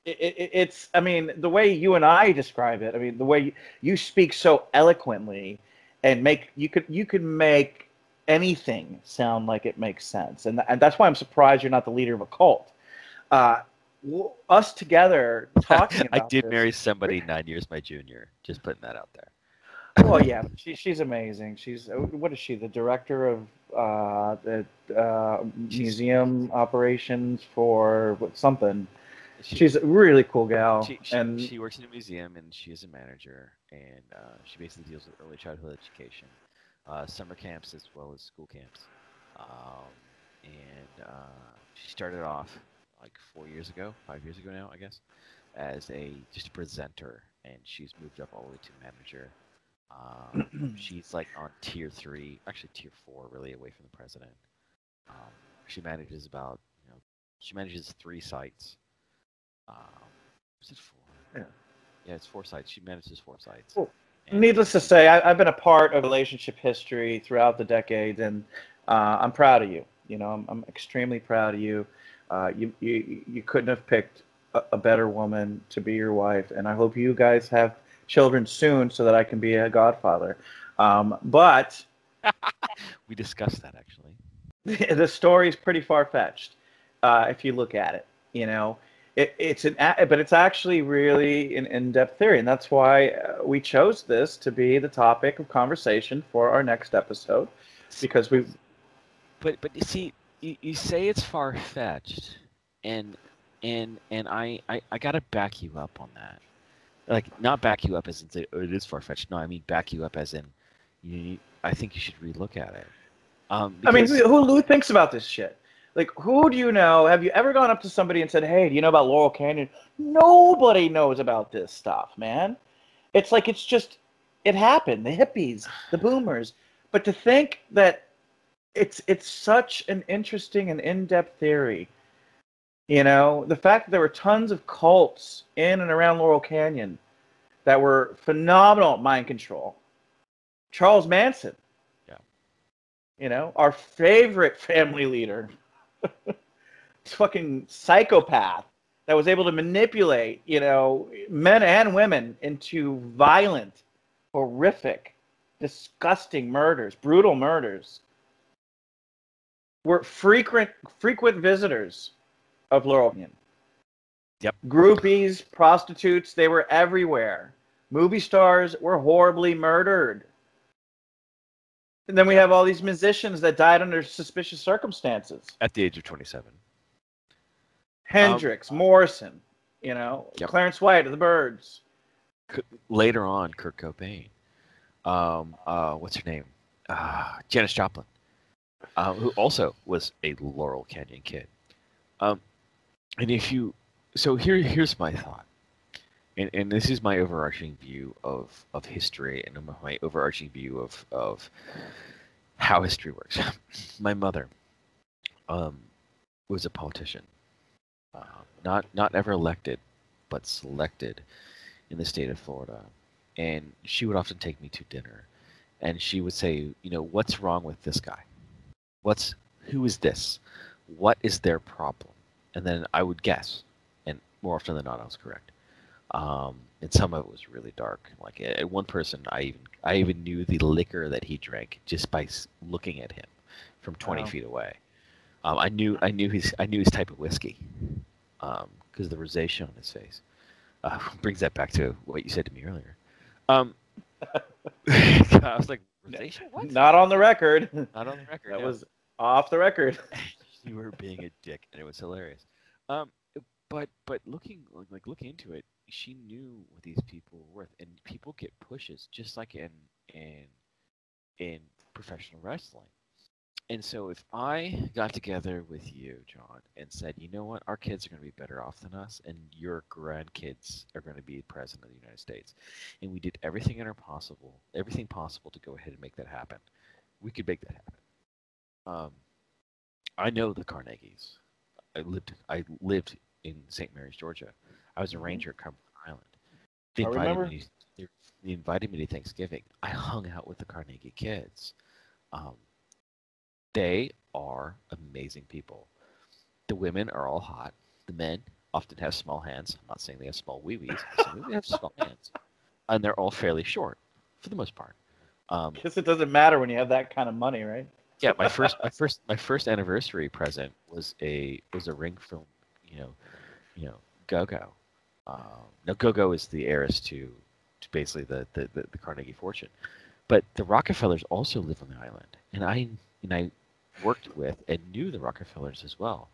It's, I mean, the way you and I describe it, I mean, the way you speak so eloquently and you could make anything sound like it makes sense. And that's why I'm surprised you're not the leader of a cult. Us together talking about I did marry somebody 9 years my junior, just putting that out there. Well, yeah, she's amazing. She's what is she? The director of the museum operations for something. She's a really cool gal. She works in a museum, and she is a manager, and she basically deals with early childhood education, summer camps as well as school camps. She started off like 5 years ago now, I guess, as just a presenter, and she's moved up all the way to manager. She's like on tier 3, actually tier 4, really away from the president. She manages 3 sites. Is it 4? Yeah, it's 4 sites. She manages 4 sites. Well, needless to say, I've been a part of relationship history throughout the decades, and I'm proud of you. You know, I'm extremely proud of you. You couldn't have picked a better woman to be your wife, and I hope you guys have children soon so that I can be a godfather. But we discussed that, actually. The story is pretty far-fetched if you look at it. You know, it's actually really an in-depth theory, and that's why we chose this to be the topic of conversation for our next episode, because we. But you see, you say it's far-fetched, and I gotta back you up on that. Like, not back you up as in say, oh, it is far-fetched. No, I mean back you up as in, I think you should relook at it. Because... I mean, who thinks about this shit? Like, who do you know? Have you ever gone up to somebody and said, hey, do you know about Laurel Canyon? Nobody knows about this stuff, man. It's like it happened. The hippies, the boomers. But to think that it's such an interesting and in-depth theory. You know, the fact that there were tons of cults in and around Laurel Canyon that were phenomenal at mind control. Charles Manson. Yeah. You know, our favorite family leader. This fucking psychopath that was able to manipulate, men and women into violent, horrific, disgusting murders, brutal murders. Were frequent visitors of Laurel Canyon. Yep. Groupies, prostitutes, they were everywhere. Movie stars were horribly murdered. And then we have all these musicians that died under suspicious circumstances. At the age of 27. Hendrix, Morrison, you know, yep. Clarence White of the Byrds. Later on, Kurt Cobain. What's her name? Janis Joplin, who also was a Laurel Canyon kid. And if you, so here's my thought. And this is my overarching view of history and my overarching view of how history works. My mother was a politician, not ever elected, but selected in the state of Florida. And she would often take me to dinner, and she would say, you know, what's wrong with this guy? Who is this? What is their problem? And then I would guess, and more often than not, I was correct. And some of it was really dark. Like one person, I even knew the liquor that he drank just by looking at him from 20 feet away. I knew his type of whiskey because of the rosacea on his face. Brings that back to what you said to me earlier. I was like, rosacea? What? Not on the record. Not on the record. That was off the record. You were being a dick, and it was hilarious. But looking into it, she knew what these people were worth, and people get pushes just like in professional wrestling. And so if I got together with you, John, and said, you know what, our kids are going to be better off than us, and your grandkids are going to be president of the United States, and we did everything in our everything possible to go ahead and make that happen, we could make that happen. I know the Carnegies. I lived in St. Mary's, Georgia. I was a ranger at Cumberland Island. They invited me to Thanksgiving. I hung out with the Carnegie kids. They are amazing people. The women are all hot. The men often have small hands. I'm not saying they have small wee-wees. They have small hands. And they're all fairly short, for the most part. I guess it doesn't matter when you have that kind of money, right? Yeah, my first anniversary present was a ring from, you know, Go-Go. Now, Go-Go is the heiress to basically the Carnegie fortune, but the Rockefellers also live on the island, and I worked with and knew the Rockefellers as well,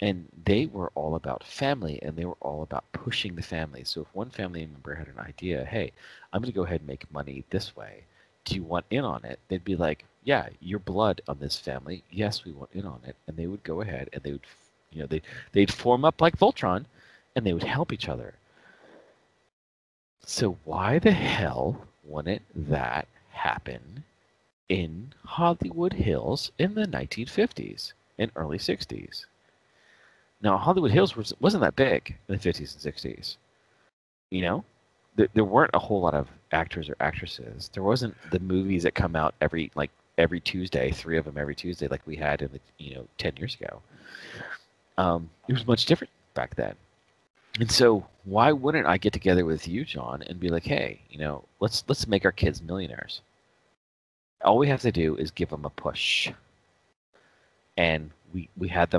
and they were all about family, and they were all about pushing the family. So if one family member had an idea, hey, I'm going to go ahead and make money this way. Do you want in on it? They'd be like, yeah, your blood on this family. Yes, we want in on it, and they would go ahead and they would, you know, they'd form up like Voltron. And they would help each other. So why the hell wouldn't that happen in Hollywood Hills in the 1950s and early 60s? Now, Hollywood Hills wasn't that big in the 50s and 60s. You know, there weren't a whole lot of actors or actresses. There wasn't the movies that come out every Tuesday, 3 of them every Tuesday, like we had in the 10 years ago. It was much different back then. And so why wouldn't I get together with you, John, and be like, hey, let's make our kids millionaires. All we have to do is give them a push. And we had a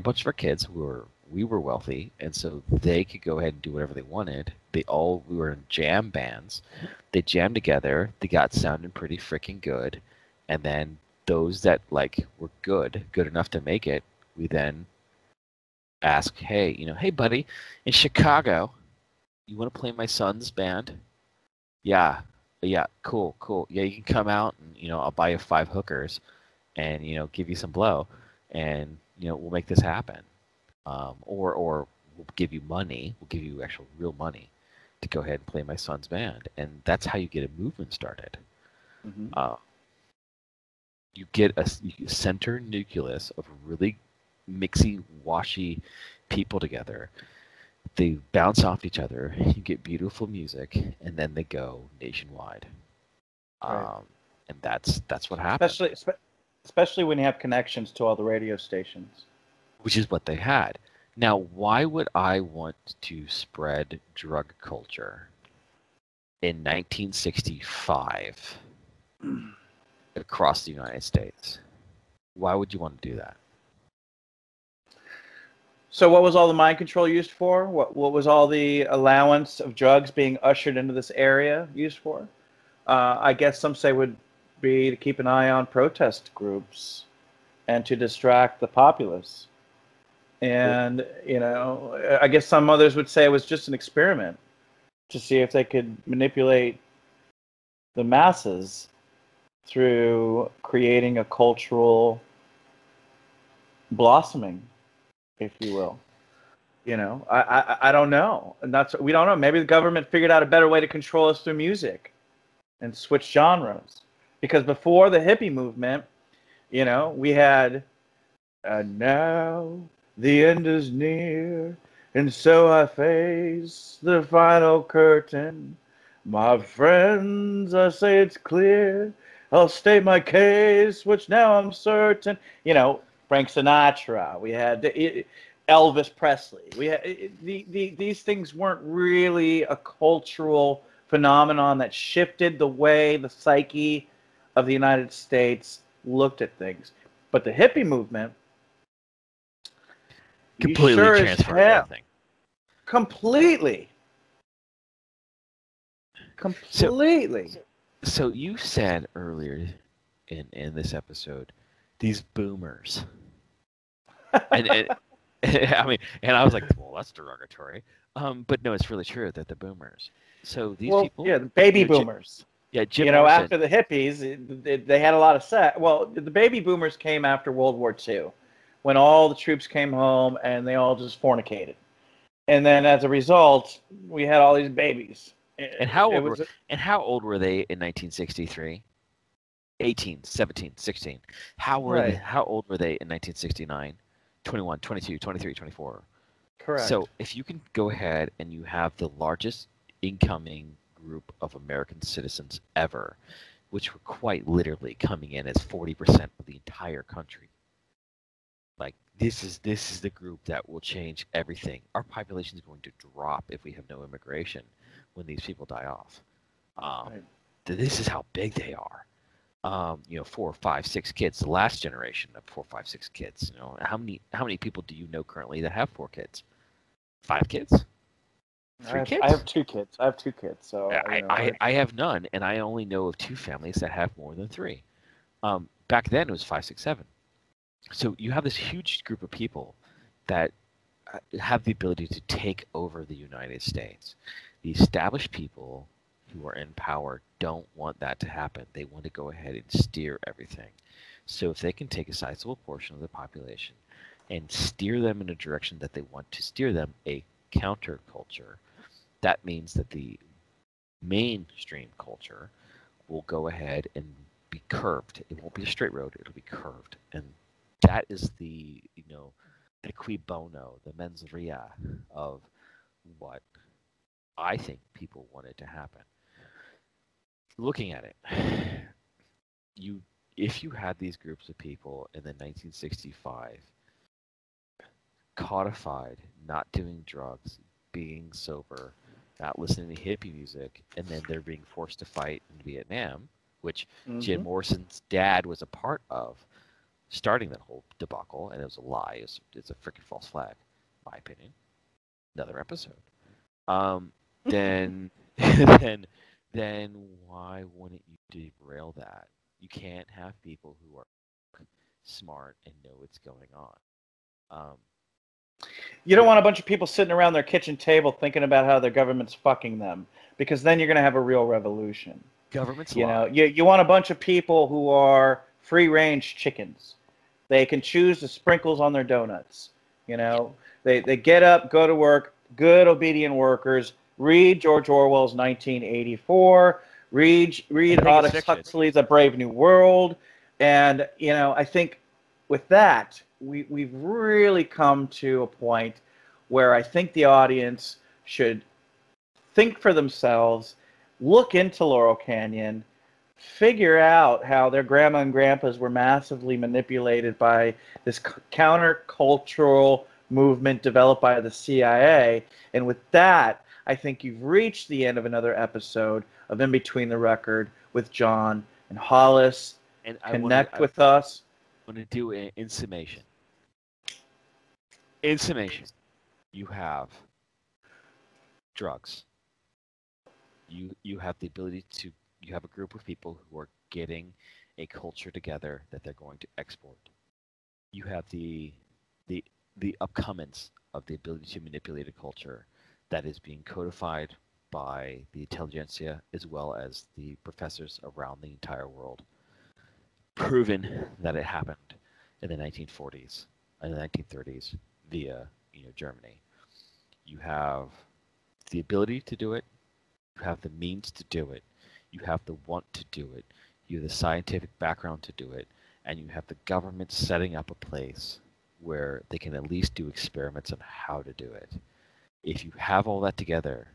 bunch of our kids who were wealthy, and so they could go ahead and do whatever they wanted. We were in jam bands. They jammed together. They got sounding pretty freaking good. And then those that were good enough to make it, we then ask, hey, hey, buddy, in Chicago, you want to play my son's band? Yeah, cool. Yeah, you can come out and, I'll buy you 5 hookers and, give you some blow and, we'll make this happen. Or we'll give you money. We'll give you actual real money to go ahead and play my son's band. And that's how you get a movement started. Mm-hmm. You get a center nucleus of really mixy-washy people together. They bounce off each other. You get beautiful music, and then they go nationwide. Right. And that's what happens. Especially when you have connections to all the radio stations, which is what they had. Now, why would I want to spread drug culture in 1965 across the United States? Why would you want to do that? So what was all the mind control used for? What was all the allowance of drugs being ushered into this area used for? I guess some say would be to keep an eye on protest groups and to distract the populace. And, you know, I guess some others would say it was just an experiment to see if they could manipulate the masses through creating a cultural blossoming, if you will. You know, I don't know. And that's, we don't know. Maybe the government figured out a better way to control us through music and switch genres. Because before the hippie movement, you know, we had, and now the end is near, and so I face the final curtain. My friends, I say it's clear, I'll state my case, which now I'm certain. You know, Frank Sinatra, we had Elvis Presley. We had, these things weren't really a cultural phenomenon that shifted the way the psyche of the United States looked at things. But the hippie movement completely transformed everything. Completely. So you said earlier in this episode, these boomers. and I mean, and I was like, well, that's derogatory. But no, it's really true that the boomers. So these people, yeah, the baby boomers. Yeah, Jim Morrison. You know, after the hippies, they had a lot of sex. Well, the baby boomers came after World War II, when all the troops came home and they all just fornicated, and then as a result, we had all these babies. And how old were they in 1963? 18, 17, 16. How old were they in 1969? 21, 22, 23, 24. Correct. So if you can go ahead and you have the largest incoming group of American citizens ever, which were quite literally coming in as 40% of the entire country. Like, this is the group that will change everything. Our population is going to drop if we have no immigration when these people die off. Right. This is how big they are. You know, 4, 5, 6 kids, the last generation of 4, 5, 6 kids. You know, how many people do you know currently that have 4 kids? 5 kids? 3 kids? I have two kids. So I have none, and I only know of 2 families that have more than 3. Back then it was 5, 6, 7. So you have this huge group of people that have the ability to take over the United States. The established people who are in power don't want that to happen. They want to go ahead and steer everything. So if they can take a sizable portion of the population and steer them in a direction that they want to steer them, a counterculture, that means that the mainstream culture will go ahead and be curved. It won't be a straight road, it'll be curved. And that is the, you know, the cui bono, the mens rea of what I think people wanted to happen. Looking at it, if you had these groups of people in the 1965 codified, not doing drugs, being sober, not listening to hippie music, and then they're being forced to fight in Vietnam, which Jim Morrison's dad was a part of, starting that whole debacle, and it was a lie. It's a freaking false flag, in my opinion. Another episode. Then why wouldn't you derail that? You can't have people who are smart and know what's going on. You don't want a bunch of people sitting around their kitchen table thinking about how their government's fucking them, because then you're going to have a real revolution. Government's lying. You know, you want a bunch of people who are free-range chickens. They can choose the sprinkles on their donuts. You know, they get up, go to work, good, obedient workers. Read George Orwell's 1984. Read Aldous Huxley's A Brave New World. And, you know, I think with that, we've really come to a point where I think the audience should think for themselves, look into Laurel Canyon, figure out how their grandma and grandpas were massively manipulated by this countercultural movement developed by the CIA. And with that, I think you've reached the end of another episode of In Between the Record with John and Hollis. And Connect with us. I'm going to do an in summation. In summation, you have drugs. You have the ability to, you have a group of people who are getting a culture together that they're going to export. You have the upcomings of the ability to manipulate a culture that is being codified by the intelligentsia as well as the professors around the entire world. Proven that it happened in the 1940s and the 1930s via, Germany. You have the ability to do it. You have the means to do it. You have the want to do it. You have the scientific background to do it. And you have the government setting up a place where they can at least do experiments on how to do it. If you have all that together,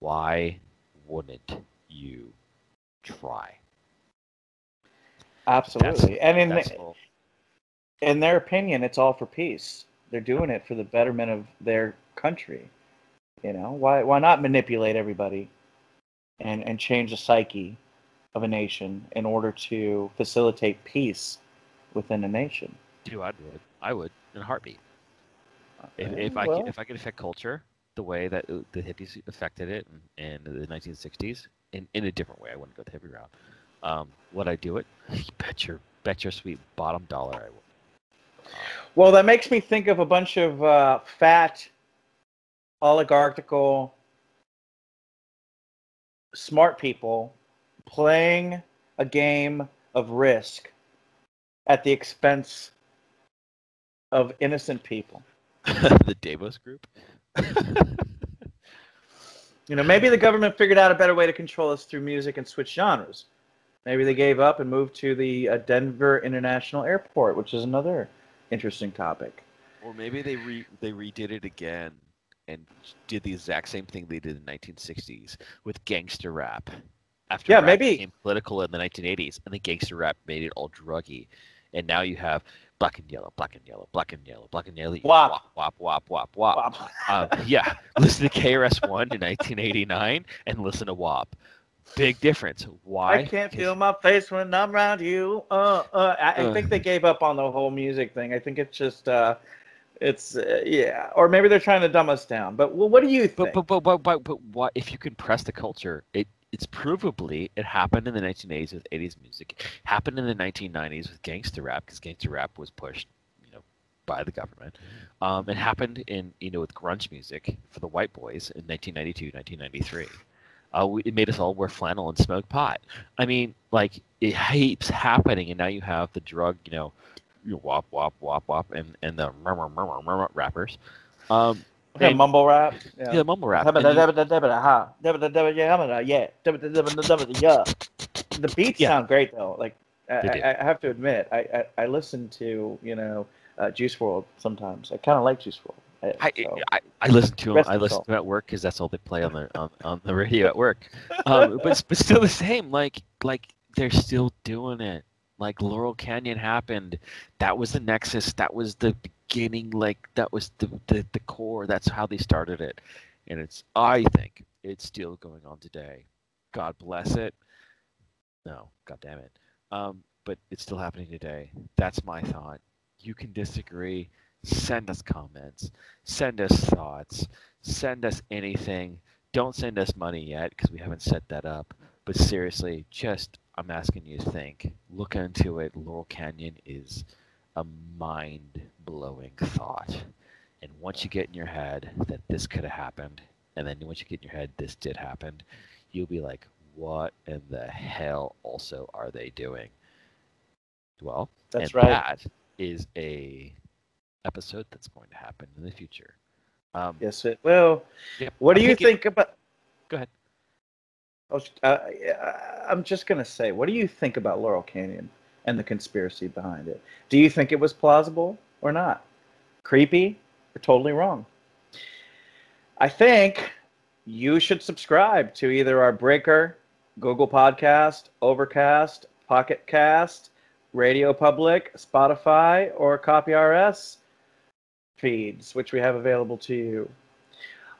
why wouldn't you try? Absolutely. In their opinion, it's all for peace. They're doing it for the betterment of their country. Why not manipulate everybody and change the psyche of a nation in order to facilitate peace within a nation? Dude, I would in a heartbeat. If I could affect culture the way that the hippies affected it in the 1960s in a different way, I wouldn't go the hippie route. Would I do it? Bet your sweet bottom dollar I would. Well, that makes me think of a bunch of fat, oligarchical, smart people playing a game of risk at the expense of innocent people. The Davos group? Maybe the government figured out a better way to control us through music and switch genres. Maybe they gave up and moved to the Denver International Airport, which is another interesting topic. Or maybe they redid it again and did the exact same thing they did in the 1960s with gangster rap. After rap became political in the 1980s, and the gangster rap made it all druggy. And now you have black and yellow, black and yellow, black and yellow, black and yellow. Wop, wop, wop, wop, wop. Yeah, listen to KRS-One in 1989 and listen to WAP. Big difference. Why? I can't feel my face when I'm around you. I think they gave up on the whole music thing. I think it's just, yeah. Or maybe they're trying to dumb us down. But well, what do you think? But what if you can press the culture? It's provably, it happened in the 1980s with 80s music. It happened in the 1990s with gangster rap, because gangster rap was pushed, by the government. It happened in, with grunge music for the white boys in 1992, 1993. It made us all wear flannel and smoke pot. I mean, like, it keeps happening, and now you have the drug, wop, wop, wop, wop, and the rappers. Mumble rap. Yeah, mumble rap. The beats sound great, though. Like, I have to admit, I listen to, Juice WRLD sometimes. I kind of like Juice WRLD. I listen to them. I listen to them at work because that's all they play on the radio at work. But still the same. Like they're still doing it. Like Laurel Canyon happened. That was the nexus. That was the beginning. Like that was the core. That's how they started it. And I think it's still going on today. God bless it. No, God damn it. But it's still happening today. That's my thought. You can disagree. Send us comments, send us thoughts, send us anything. Don't send us money yet because we haven't set that up. But seriously, I'm asking you to think. Look into it. Laurel Canyon is a mind-blowing thought. And once you get in your head that this could have happened, and then once you get in your head this did happen, you'll be like, what in the hell also are they doing? Well, that's right. That is a episode that's going to happen in the future. Yes, it will. Yep. What do you think about... Go ahead. I'm just going to say, what do you think about Laurel Canyon and the conspiracy behind it? Do you think it was plausible or not? Creepy or totally wrong? I think you should subscribe to either our Breaker, Google Podcast, Overcast, Pocket Cast, Radio Public, Spotify, or KRS feeds, which we have available to you.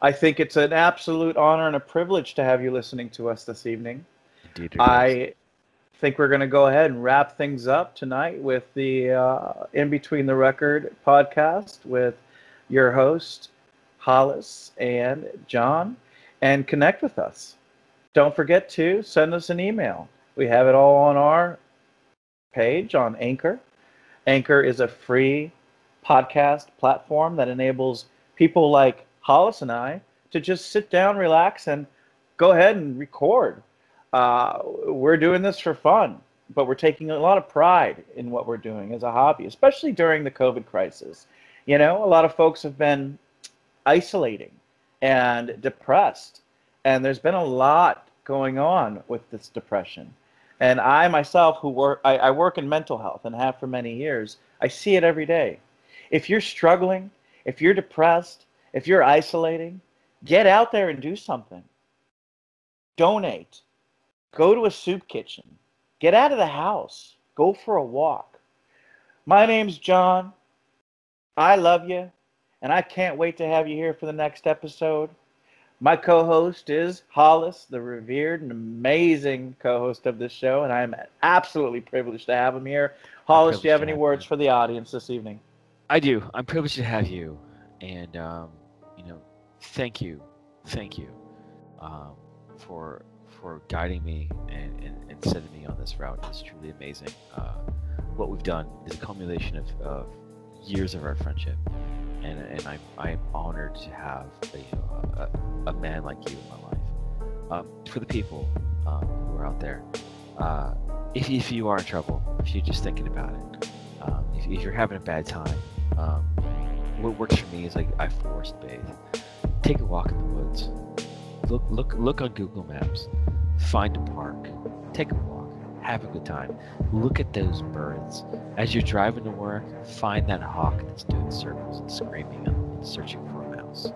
I think it's an absolute honor and a privilege to have you listening to us this evening. Indeed, I think we're going to go ahead and wrap things up tonight with the In Between the Record podcast with your host, Hollis and John, and connect with us. Don't forget to send us an email. We have it all on our page on Anchor. Anchor is a free podcast platform that enables people like Hollis and I to just sit down, relax, and go ahead and record. We're doing this for fun, but we're taking a lot of pride in what we're doing as a hobby, especially during the COVID crisis. You know, a lot of folks have been isolating and depressed, and there's been a lot going on with this depression. And I myself, I work in mental health and have for many years, I see it every day. If you're struggling, if you're depressed, if you're isolating, get out there and do something. Donate. Go to a soup kitchen. Get out of the house. Go for a walk. My name's John. I love you, and I can't wait to have you here for the next episode. My co-host is Hollis, the revered and amazing co-host of this show, and I'm absolutely privileged to have him here. Hollis, do you have any words for the audience this evening? I do. I'm privileged to have you, and you know, thank you for guiding me and sending me on this route. It's truly amazing. What we've done is a culmination of years of our friendship, and I'm honored to have a man like you in my life. For the people who are out there, if you are in trouble, if you're just thinking about it, if you're having a bad time, what works for me is like I forest bathe. Take a walk in the woods. Look on Google Maps. Find a park. Take a walk. Have a good time. Look at those birds. As you're driving to work, find that hawk that's doing circles and screaming and searching for a mouse.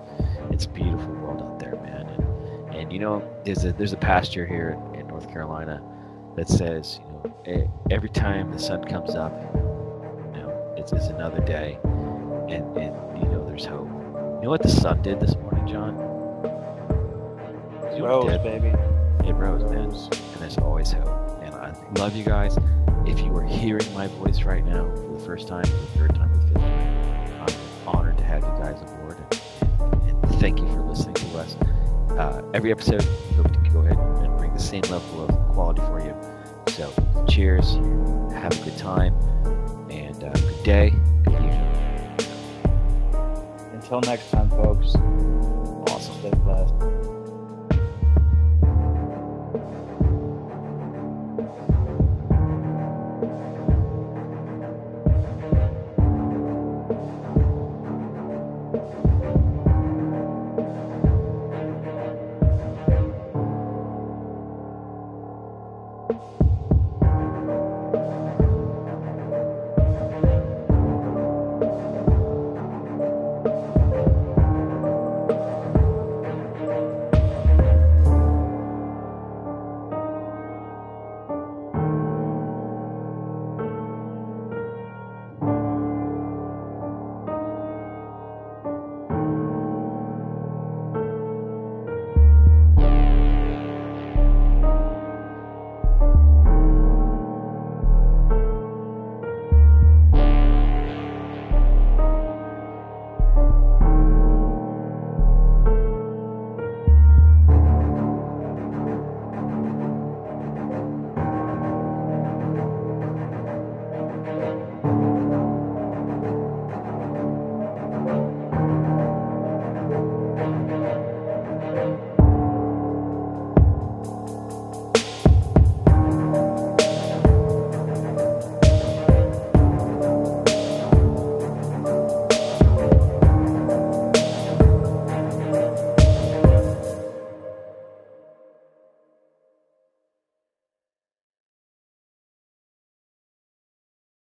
It's a beautiful world out there, man. And you know, there's a pasture here in North Carolina that says, you know, every time the sun comes up, you know, it's another day, and you know there's hope. You know what the sun did this morning, John? It rose, baby. It rose, man. And there's always hope. And I love you guys. If you are hearing my voice right now for the first time, for the third time, or the fifth time, I'm honored to have you guys aboard. And thank you for listening to us. Every episode, we hope to go ahead and bring the same level of quality for you. So, cheers. Have a good time. And good day. Good evening. Until next time, folks. Awesome. Stay blessed.